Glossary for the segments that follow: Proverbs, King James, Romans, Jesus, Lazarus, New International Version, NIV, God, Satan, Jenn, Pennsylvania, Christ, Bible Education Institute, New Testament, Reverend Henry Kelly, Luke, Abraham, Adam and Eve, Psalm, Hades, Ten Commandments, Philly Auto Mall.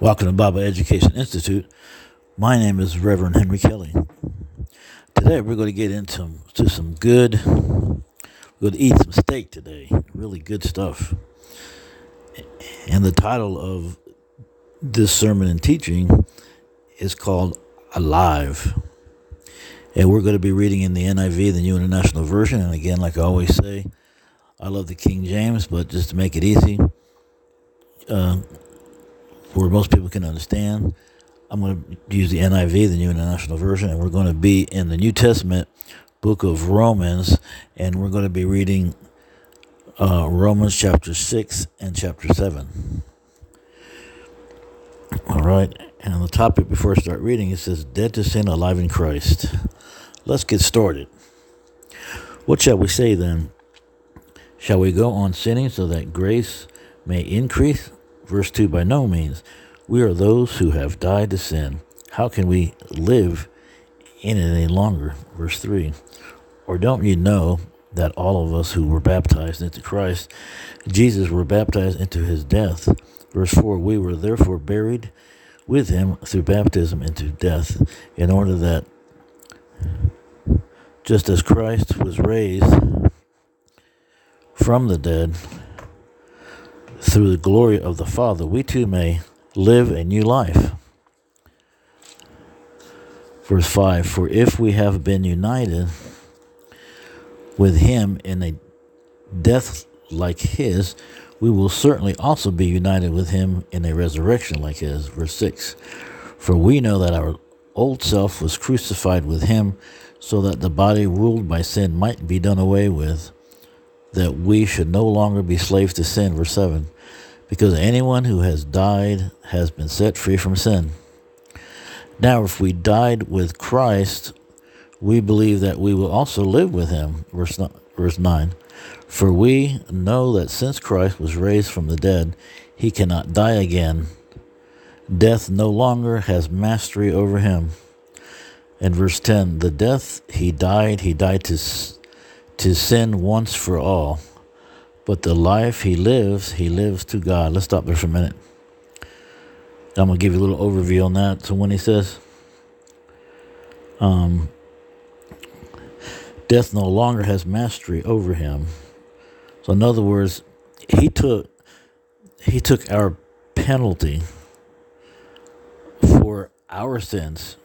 Welcome to Bible Education Institute. My name is Reverend Henry Kelly. Today we're going to get into some good. We're going to eat some steak today. Really good stuff. And the title of this sermon and teaching is called Alive. And we're going to be reading in the NIV, the New International Version. And again, like I always say, I love the King James, but just to make it easy, where most people can understand, I'm going to use the NIV, the New International Version, and we're going to be in the New Testament book of Romans, and we're going to be reading Romans chapter 6 and chapter 7. All right, and on the topic before I start reading, it says, Dead to Sin, Alive in Christ. Let's get started. What shall we say then? Shall we go on sinning so that grace may increase? Verse 2, by no means. We are those who have died to sin. How can we live in it any longer? Verse 3, or don't you know that all of us who were baptized into Christ, Jesus, were baptized into his death? Verse 4, we were therefore buried with him through baptism into death, in order that just as Christ was raised from the dead through the glory of the Father, we too may live a new life. Verse 5, for if we have been united with him in a death like his, we will certainly also be united with him in a resurrection like his. Verse 6, for we know that our old self was crucified with him, so that the body ruled by sin might be done away with, that we should no longer be slaves to sin. Verse 7, because anyone who has died has been set free from sin. Now if we died with Christ, we believe that we will also live with him. Verse 9, for we know that since Christ was raised from the dead, he cannot die again. Death no longer has mastery over him. And verse 10, the death he died to sin once for all, but the life he lives to God. Let's stop there for a minute. I'm going to give you a little overview on that. So when he says, death no longer has mastery over him. So in other words, he took our penalty for our sins,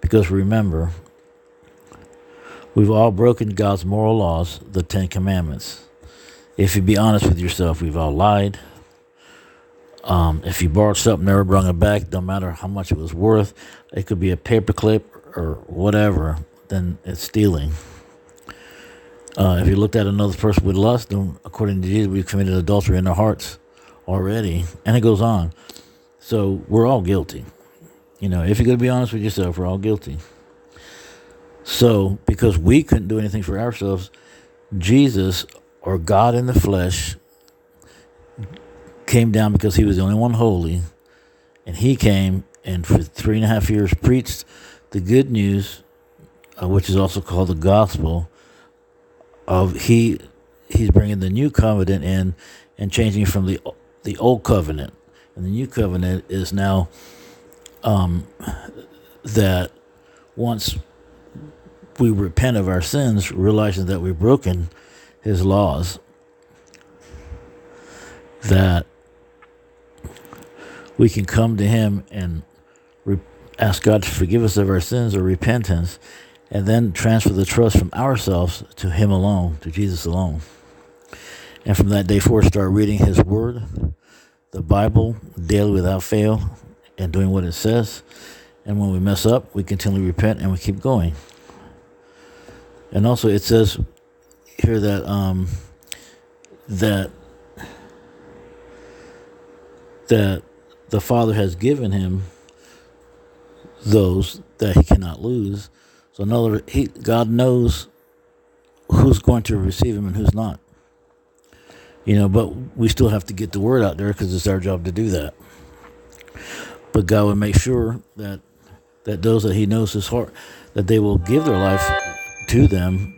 because remember, we've all broken God's moral laws, the Ten Commandments. If you be honest with yourself, we've all lied. If you borrowed something, never brought it back, no matter how much it was worth, it could be a paperclip or whatever, then it's stealing. If you looked at another person with lust, then according to Jesus, we've committed adultery in our hearts already, and it goes on. So we're all guilty. If you're going to be honest with yourself, we're all guilty. So because we couldn't do anything for ourselves, Jesus, or God in the flesh, came down, because he was the only one holy, and he came and for 3.5 years preached the good news, which is also called the gospel, of he's bringing the new covenant in and changing from the old covenant. And the new covenant is now that once we repent of our sins, realizing that we've broken his laws, that we can come to him and ask God to forgive us of our sins or repentance, and then transfer the trust from ourselves to him alone, to Jesus alone. And from that day forward, start reading his word, the Bible, daily without fail, and doing what it says. And when we mess up, we continually repent and we keep going. And also it says here that that the Father has given him those that he cannot lose. So in other words, God knows who's going to receive him and who's not. But we still have to get the word out there, because it's our job to do that. But God would make sure that those that he knows his heart, that they will give their life to them,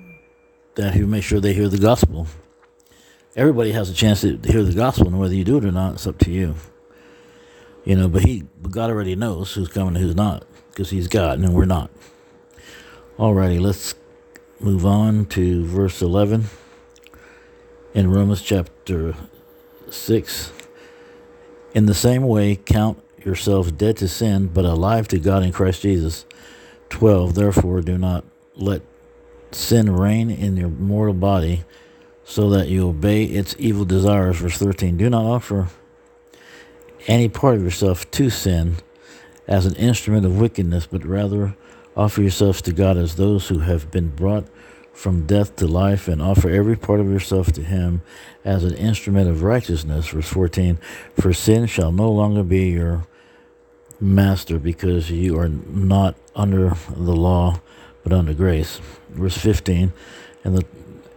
that he make sure they hear the gospel. Everybody has a chance to hear the gospel, and whether you do it or not, it's up to you. You know, but God already knows who's coming and who's not, because he's God and we're not. Alrighty, let's move on to verse 11 in Romans chapter 6. In the same way, count yourself dead to sin, but alive to God in Christ Jesus. 12, therefore do not let sin reign in your mortal body, so that you obey its evil desires. Verse 13, do not offer any part of yourself to sin as an instrument of wickedness, but rather offer yourselves to God as those who have been brought from death to life, and offer every part of yourself to him as an instrument of righteousness. Verse 14, for sin shall no longer be your master, because you are not under the law but under grace. Verse 15,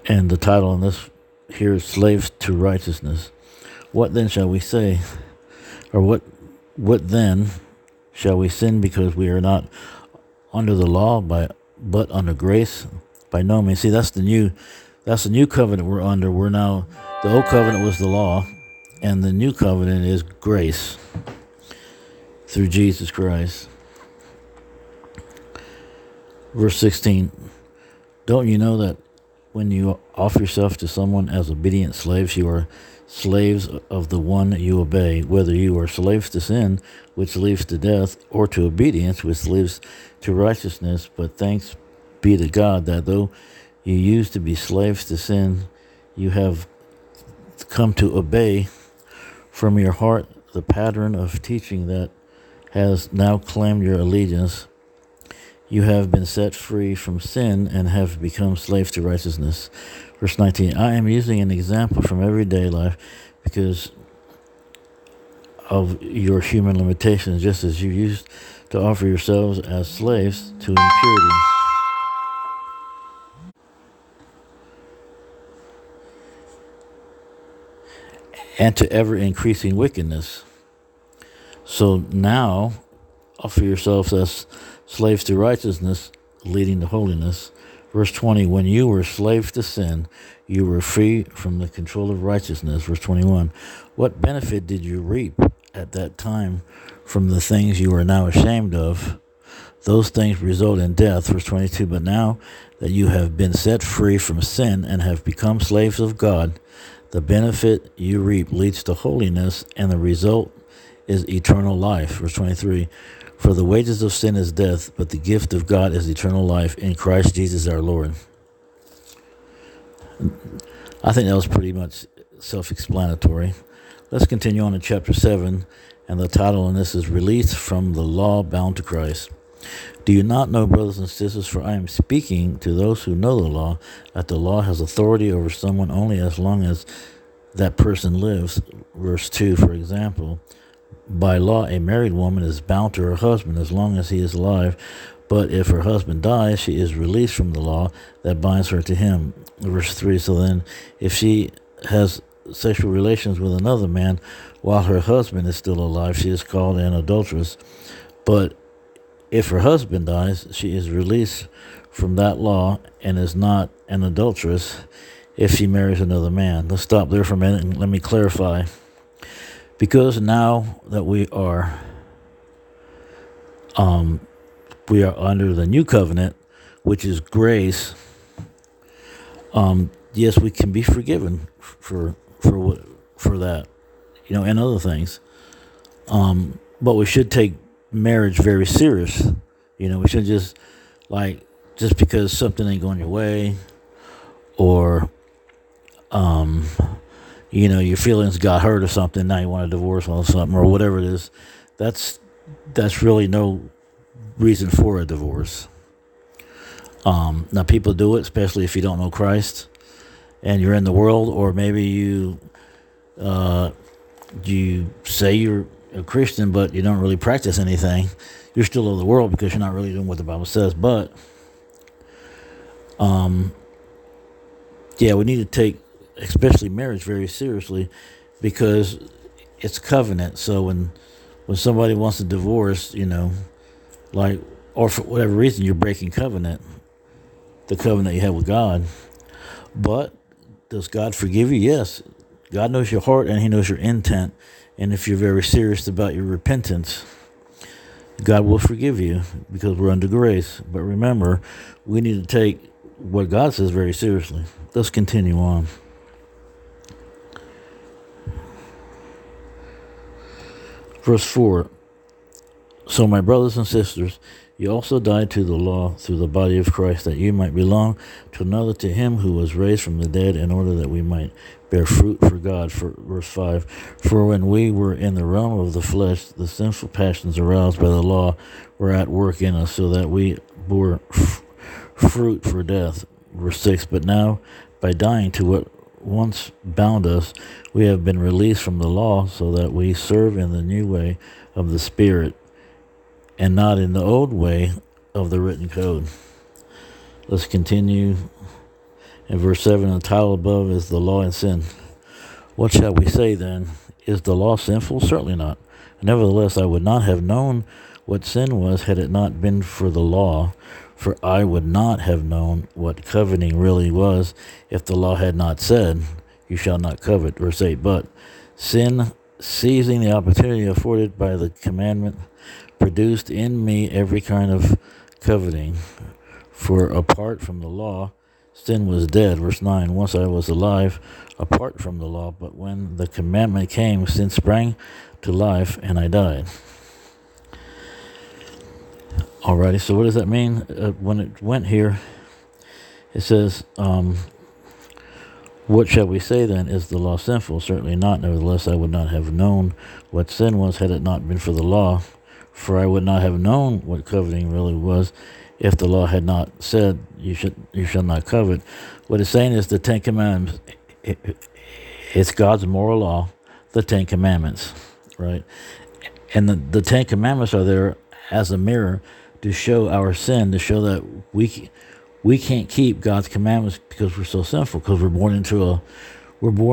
and the title on this here is Slaves to Righteousness. What then shall we say? Or what then shall we sin because we are not under the law but under grace? By no means. See, that's the new covenant we're under. We're now, the old covenant was the law, and the new covenant is grace through Jesus Christ. Verse 16, don't you know that when you offer yourself to someone as obedient slaves, you are slaves of the one you obey, whether you are slaves to sin, which leads to death, or to obedience, which leads to righteousness. But thanks be to God that though you used to be slaves to sin, you have come to obey from your heart the pattern of teaching that has now claimed your allegiance. You have been set free from sin and have become slaves to righteousness. Verse 19, I am using an example from everyday life because of your human limitations, just as you used to offer yourselves as slaves to impurity. And to ever-increasing wickedness. So now, offer yourselves as slaves to righteousness, leading to holiness. Verse 20, when you were slaves to sin, you were free from the control of righteousness. Verse 21, what benefit did you reap at that time from the things you are now ashamed of? Those things result in death. Verse 22, but now that you have been set free from sin and have become slaves of God, the benefit you reap leads to holiness, and the result is eternal life. Verse 23, for the wages of sin is death, but the gift of God is eternal life in Christ Jesus our Lord. I think that was pretty much self-explanatory. Let's continue on to chapter 7, and the title on this is Release from the Law Bound to Christ. Do you not know, brothers and sisters, for I am speaking to those who know the law, that the law has authority over someone only as long as that person lives. Verse 2, for example, by law, a married woman is bound to her husband as long as he is alive, but if her husband dies, she is released from the law that binds her to him. Verse 3, so then, if she has sexual relations with another man while her husband is still alive, she is called an adulteress. But if her husband dies, she is released from that law and is not an adulteress if she marries another man. Let's stop there for a minute and let me clarify. Because now that we are under the new covenant, which is grace, yes, we can be forgiven for that, you know, and other things. But we should take marriage very serious. You know, we shouldn't just because something ain't going your way, or you know, your feelings got hurt or something, now you want a divorce or something, or whatever it is, that's really no reason for a divorce. Now, people do it, especially if you don't know Christ and you're in the world, or maybe you say you're a Christian, but you don't really practice anything. You're still of the world because you're not really doing what the Bible says. But, yeah, we need to take especially marriage very seriously, because it's covenant. So when somebody wants a divorce, you know, like, or for whatever reason, you're breaking covenant, the covenant you have with God. But does God forgive you? Yes. God knows your heart and he knows your intent. And if you're very serious about your repentance, God will forgive you because we're under grace. But remember, we need to take what God says very seriously. Let's continue on. Verse 4. So my brothers and sisters, you also died to the law through the body of Christ, that you might belong to another, to him who was raised from the dead, in order that we might bear fruit for God. For verse 5, for when we were in the realm of the flesh, the sinful passions aroused by the law were at work in us, so that we bore fruit for death. Verse 6, but now, by dying to what once bound us, we have been released from the law, so that we serve in the new way of the Spirit, and not in the old way of the written code. Let's continue. In verse 7, the title above is the law and sin. What shall we say then? Is the law sinful? Certainly not. Nevertheless, I would not have known what sin was had it not been for the law, for I would not have known what coveting really was if the law had not said, you shall not covet. Verse 8, but sin, seizing the opportunity afforded by the commandment, produced in me every kind of coveting. For apart from the law, sin was dead. Verse 9, once I was alive apart from the law, but when the commandment came, sin sprang to life, and I died. Alrighty, so what does that mean? When it went here, it says, what shall we say then? Is the law sinful? Certainly not. Nevertheless, I would not have known what sin was had it not been for the law. For I would not have known what coveting really was if the law had not said, you shall not covet. What it's saying is the Ten Commandments. It's God's moral law, the Ten Commandments, right? And the Ten Commandments are there as a mirror to show our sin, to show that we can't keep God's commandments because we're so sinful, because we're born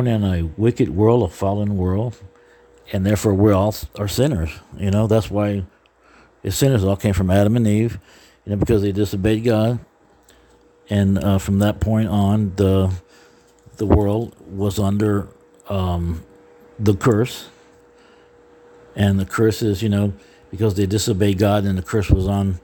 in a wicked world, a fallen world. And therefore, we all are sinners. You know, that's why sinners all came from Adam and Eve, you know, because they disobeyed God. And from that point on, the world was under the curse. And the curse is, you know, because they disobeyed God, and the curse was on,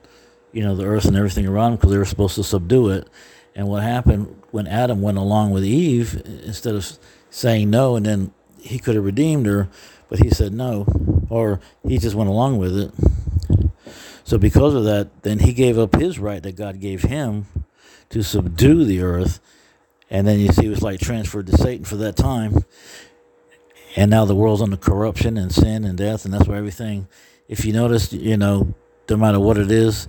you know, the earth and everything around them because they were supposed to subdue it. And what happened when Adam went along with Eve, instead of saying no, and then he could have redeemed her, but he said no, or he just went along with it. So because of that, then he gave up his right that God gave him to subdue the earth. And then you see it was like transferred to Satan for that time. And now the world's under corruption and sin and death, and that's why everything, if you notice, you know, no matter what it is,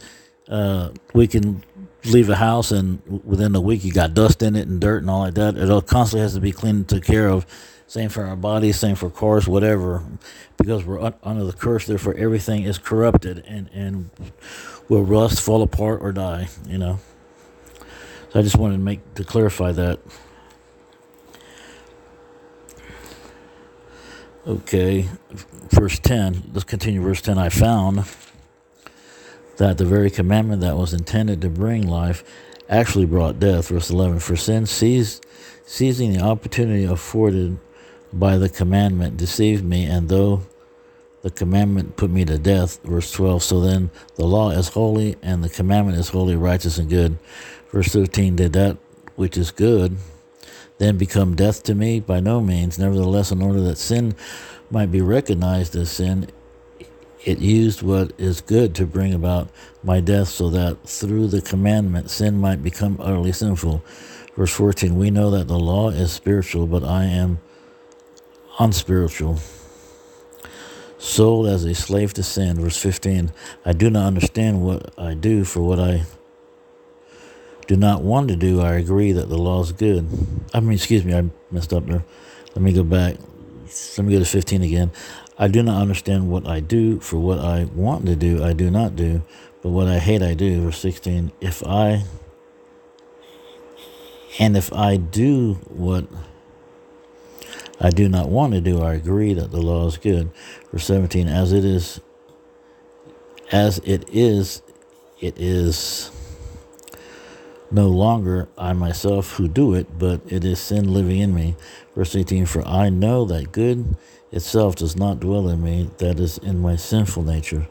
we can leave a house and within a week you got dust in it and dirt and all like that. It all constantly has to be cleaned and took care of. Same for our bodies, same for cars, whatever, because we're under the curse. Therefore, everything is corrupted and will rust, fall apart, or die, you know. So I just wanted to clarify that. Okay, verse 10. Let's continue verse 10. I found that the very commandment that was intended to bring life actually brought death. Verse 11. For sin, seizing the opportunity afforded by the commandment, deceived me, and though the commandment put me to death. Verse 12, so then the law is holy, and the commandment is holy, righteous, and good. Verse 13, did that which is good then become death to me? By no means. Nevertheless, in order that sin might be recognized as sin, it used what is good to bring about my death, so that through the commandment sin might become utterly sinful. Verse 14, we know that the law is spiritual, but I am unspiritual, sold as a slave to sin. Verse 15, I do not understand what I do, for what I do not want to do, I agree that the law is good. I messed up there. Let me go back. Let me go to 15 again. I do not understand what I do, for what I want to do, I do not do, but what I hate, I do. Verse 16, if I do what I do not want to do, I agree that the law is good. Verse 17, as it is no longer I myself who do it, but it is sin living in me. Verse 18, for I know that good itself does not dwell in me, that is, in my sinful nature.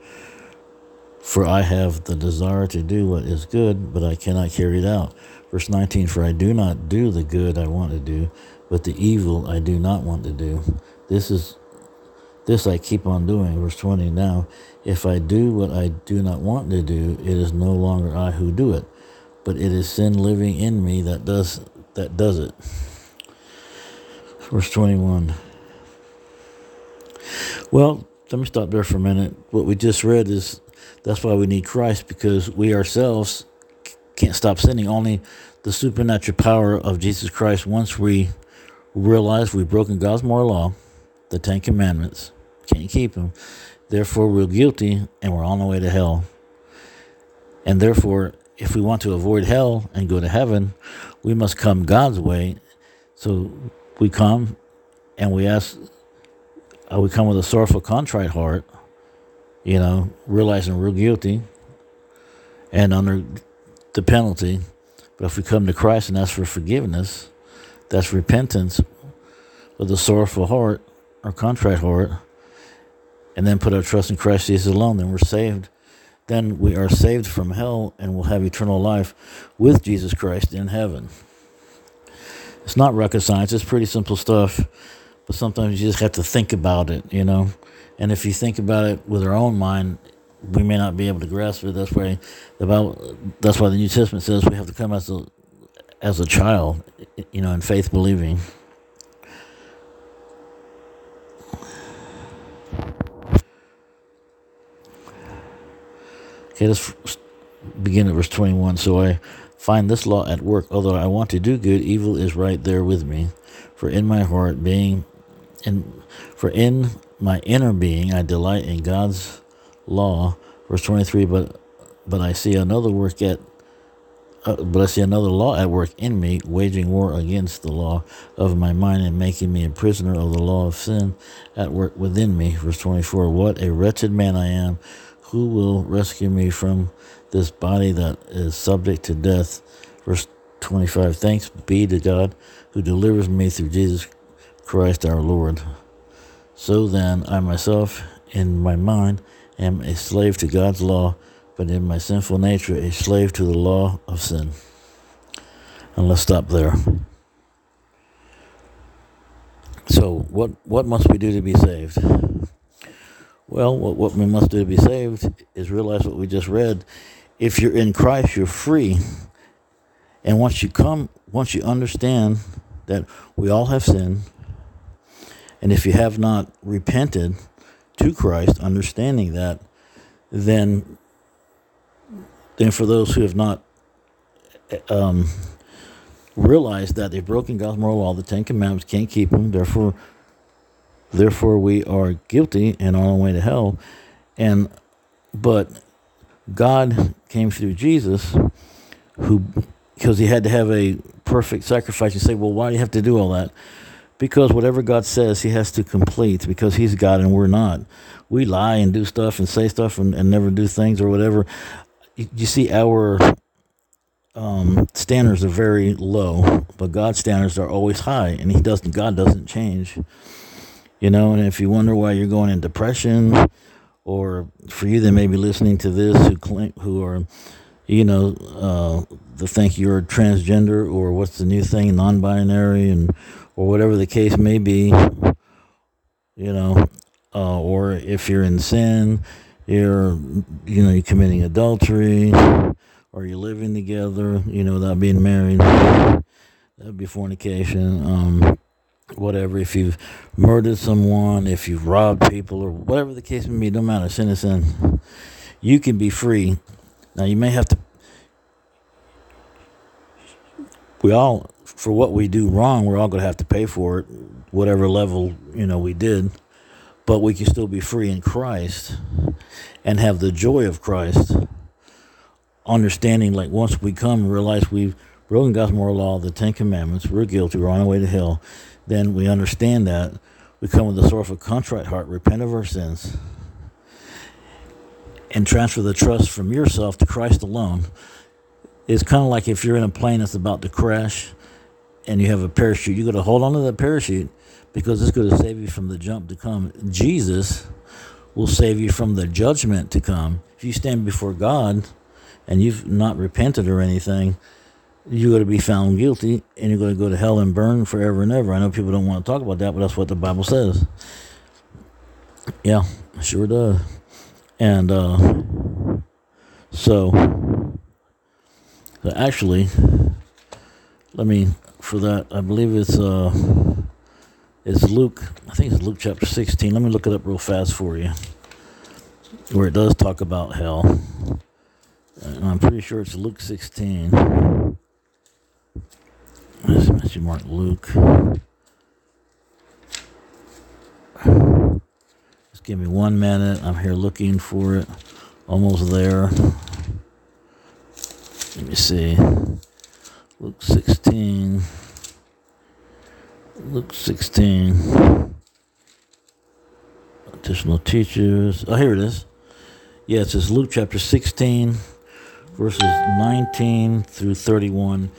For I have the desire to do what is good, but I cannot carry it out. Verse 19, for I do not do the good I want to do, but the evil I do not want to do. This I keep on doing. Verse 20, now, if I do what I do not want to do, it is no longer I who do it, but it is sin living in me that does it. Verse 21. Well, let me stop there for a minute. What we just read is, that's why we need Christ, because we ourselves can't stop sinning. Only the supernatural power of Jesus Christ, once we realize we've broken God's moral law, the Ten Commandments, can't keep them. Therefore, we're guilty and we're on the way to hell. And therefore, if we want to avoid hell and go to heaven, we must come God's way. So we come and we ask, we come with a sorrowful, contrite heart, realizing we're guilty and under the penalty. But if we come to Christ and ask for forgiveness, that's repentance with a sorrowful heart or contrite heart, and then put our trust in Christ Jesus alone, then we're saved. Then we are saved from hell and will have eternal life with Jesus Christ in heaven. It's not rocket science. It's pretty simple stuff. But sometimes you just have to think about it, And if you think about it with our own mind, we may not be able to grasp it. That's why the Bible, that's why the New Testament says we have to come as a child, in faith believing. Okay, let's begin at verse 21. So I find this law at work. Although I want to do good, evil is right there with me. For in my heart being, and for in my inner being, I delight in God's law. Verse 23. But I see another work at, but I see another law at work in me, waging war against the law of my mind and making me a prisoner of the law of sin at work within me. Verse 24. What a wretched man I am! Who will rescue me from this body that is subject to death? Verse 25, thanks be to God who delivers me through Jesus Christ our Lord. So then I myself in my mind am a slave to God's law, but in my sinful nature a slave to the law of sin. And let's stop there. So what must we do to be saved? Well, what we must do to be saved is realize what we just read. If you're in Christ, you're free. And once you understand that we all have sinned, and if you have not repented to Christ, understanding that, then for those who have not realized that they've broken God's moral law, the Ten Commandments, can't keep them, Therefore, we are guilty and on our way to hell. But God came through Jesus, because he had to have a perfect sacrifice. You say, well, why do you have to do all that? Because whatever God says, he has to complete, because he's God and we're not. We lie and do stuff and say stuff and never do things or whatever. You see, our standards are very low, but God's standards are always high, and God doesn't change. And if you wonder why you're going in depression, or for you that may be listening to this who think you're transgender, or what's the new thing, non-binary, and or whatever the case may be, or if you're in sin, you're committing adultery, or you're living together, without being married, that'd be fornication, whatever, if you've murdered someone, if you've robbed people, or whatever the case may be, no matter, sin is sin. You can be free. Now, you may have to, for what we do wrong, we're all going to have to pay for it, whatever level, we did, but we can still be free in Christ and have the joy of Christ, understanding, like, once we come and realize we've broken God's moral law, the Ten Commandments, we're guilty, we're on our way to hell, then we understand that. We come with a sort of a contrite heart, repent of our sins, and transfer the trust from yourself to Christ alone. It's kind of like if you're in a plane that's about to crash and you have a parachute, you're going to hold on to that parachute because it's going to save you from the jump to come. Jesus will save you from the judgment to come. If you stand before God and you've not repented or anything, you're going to be found guilty and you're going to go to hell and burn forever and ever. I know people don't want to talk about that, but that's what the Bible says. Yeah, it sure does. And so actually, let me, for that, I believe it's Luke, I think it's Luke chapter 16. Let me look it up real fast for you, where it does talk about hell. And I'm pretty sure it's Luke 16. Let's mention Mark, Luke. Just give me 1 minute. I'm here looking for it. Almost there. Let me see. Luke 16. Luke 16. Additional teachers. Oh, here it is. Yeah, it says Luke chapter 16, verses 19 through 31.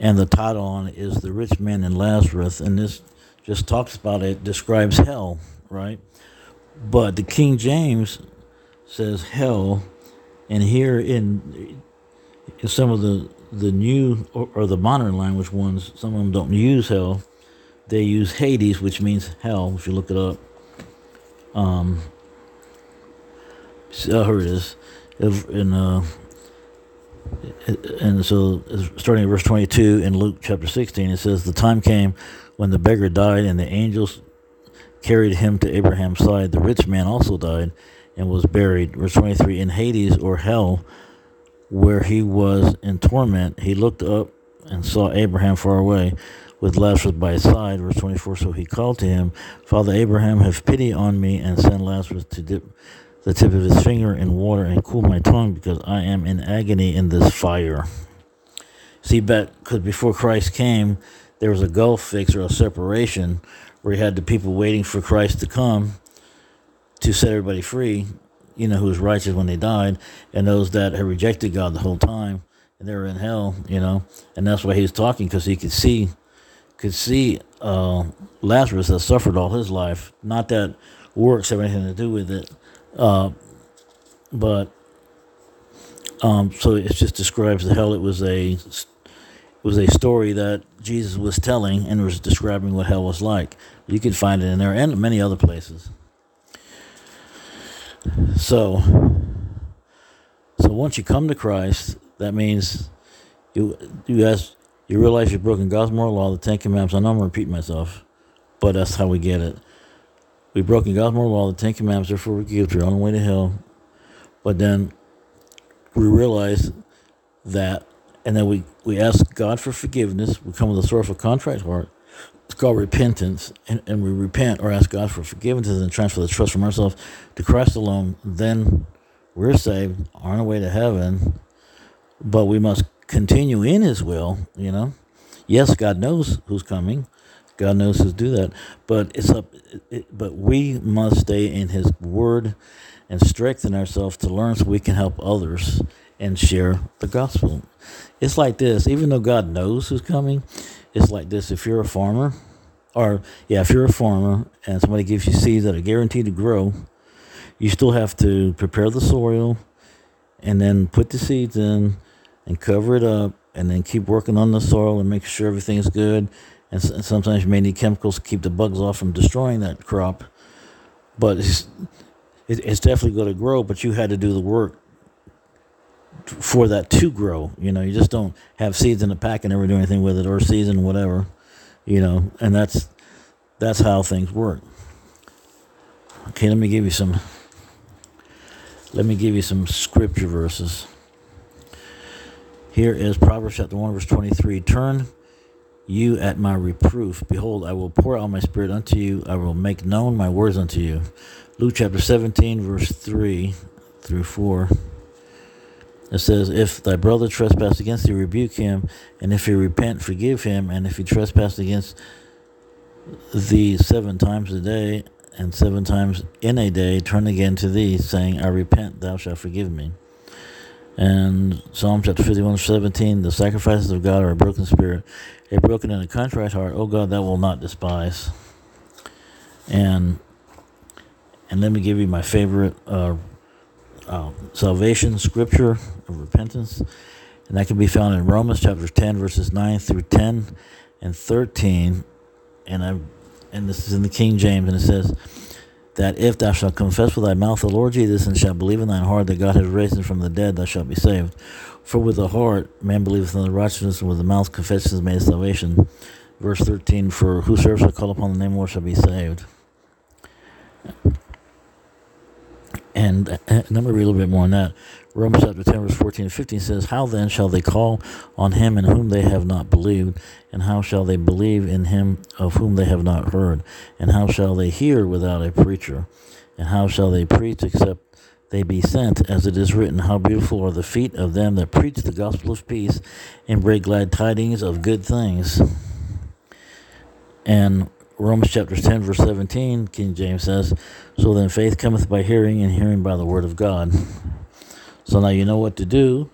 And the title on it is The Rich Man and Lazarus. And this just talks about it, describes hell, right? But the King James says hell. And here in some of the new or the modern language ones, some of them don't use hell. They use Hades, which means hell, if you look it up. So here it is. And so starting at verse 22 in Luke chapter 16, it says, the time came when the beggar died, and the angels carried him to Abraham's side. The rich man also died and was buried. Verse 23, in Hades, or hell, where he was in torment, he looked up and saw Abraham far away, with Lazarus by his side. Verse 24, so he called to him, Father Abraham, have pity on me, and send Lazarus to dip the tip of his finger in water and cool my tongue, because I am in agony in this fire. See, because before Christ came, there was a gulf fix, or a separation, where you had the people waiting for Christ to come to set everybody free, you know, who was righteous when they died, and those that had rejected God the whole time, and they were in hell, you know. And that's why he was talking, because he could see Lazarus that suffered all his life. Not that works have anything to do with it, so it just describes the hell. It was a story that Jesus was telling, and was describing what hell was like. You can find it in there and many other places. So once you come to Christ, that means you realize you've broken God's moral law, the Ten Commandments. I know I'm repeating myself, but that's how we get it. We've broken God's moral law, the Ten Commandments, therefore we're guilty, on the way to hell. But then we realize that, and then we ask God for forgiveness. We come with a source of contrite heart. It's called repentance, and we repent or ask God for forgiveness and transfer the trust from ourselves to Christ alone. Then we're saved, on our way to heaven, but we must continue in His will, you know. Yes, God knows who's coming. God knows to do that, but but we must stay in His Word and strengthen ourselves to learn, so we can help others and share the gospel. It's like this. Even though God knows who's coming, it's like this. If you're a farmer, and somebody gives you seeds that are guaranteed to grow, you still have to prepare the soil, and then put the seeds in, and cover it up, and then keep working on the soil and make sure everything's good. And sometimes you may need chemicals to keep the bugs off from destroying that crop. But it's definitely going to grow, but you had to do the work for that to grow. You know, you just don't have seeds in a pack and never do anything with it, or season, whatever, you know. And that's how things work. Okay, let me give you some scripture verses. Here is Proverbs chapter 1, verse 23. Turn you at my reproof. Behold, I will pour out my spirit unto you. I will make known my words unto you. Luke chapter 17, verse 3 through 4. It says, if thy brother trespass against thee, rebuke him. And if he repent, forgive him. And if he trespass against thee 7 times a day, and 7 times in a day, turn again to thee, saying, I repent, thou shalt forgive me. And Psalm chapter 51, 17, the sacrifices of God are a broken spirit, a broken and a contrite heart, O God, thou wilt not despise. And let me give you my favorite salvation scripture of repentance, and that can be found in Romans chapter 10, verses 9 through 10 and 13. And this is in the King James, and it says that if thou shalt confess with thy mouth the Lord Jesus, and shalt believe in thine heart that God hath raised him from the dead, thou shalt be saved. For with the heart man believeth unto righteousness, and with the mouth confession is made salvation. Verse 13, for whosoever shall call upon the name of the Lord shall be saved. And let me read a little bit more on that. Romans chapter 10, verse 14 and 15 says, how then shall they call on him in whom they have not believed? And how shall they believe in him of whom they have not heard? And how shall they hear without a preacher? And how shall they preach except they be sent? As it is written, how beautiful are the feet of them that preach the gospel of peace and bring glad tidings of good things. And Romans chapter 10, verse 17, King James says, so then faith cometh by hearing, and hearing by the word of God. So now you know what to do,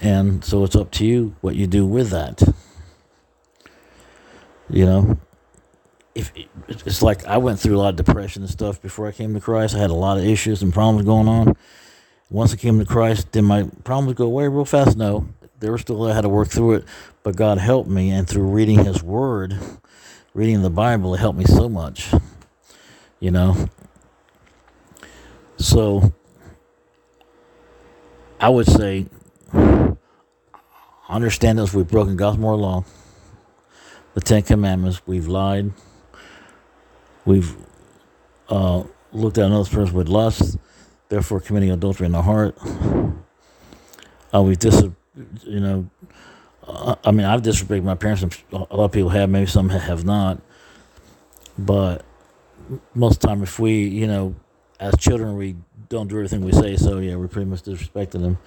and so it's up to you what you do with that. You know, if it's like I went through a lot of depression and stuff before I came to Christ. I had a lot of issues and problems going on. Once I came to Christ, did my problems go away real fast? No. There were still, I had to work through it, but God helped me, and through reading his word, reading the Bible, it helped me so much, you know. So I would say, understand us, we've broken God's moral law, the Ten Commandments, we've lied, we've looked at another person with lust, therefore committing adultery in the heart. We've disobeyed. You know, I mean, I've disrespected my parents, and a lot of people have, maybe some have not, but most of the time if we, you know, as children, we don't do everything we say, so yeah, we're pretty much disrespecting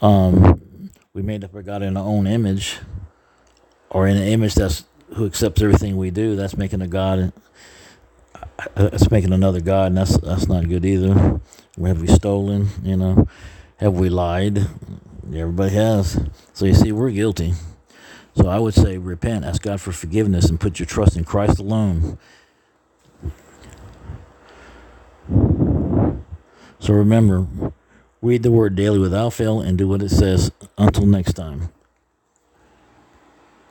them. We made up our God in our own image, or in an image that's who accepts everything we do. That's making a God, and that's making another God, and that's not good either. Have we stolen, you know? Have we lied? Everybody has. So you see, we're guilty. So I would say repent, ask God for forgiveness, and put your trust in Christ alone. So remember, read the word daily without fail and do what it says. Until next time.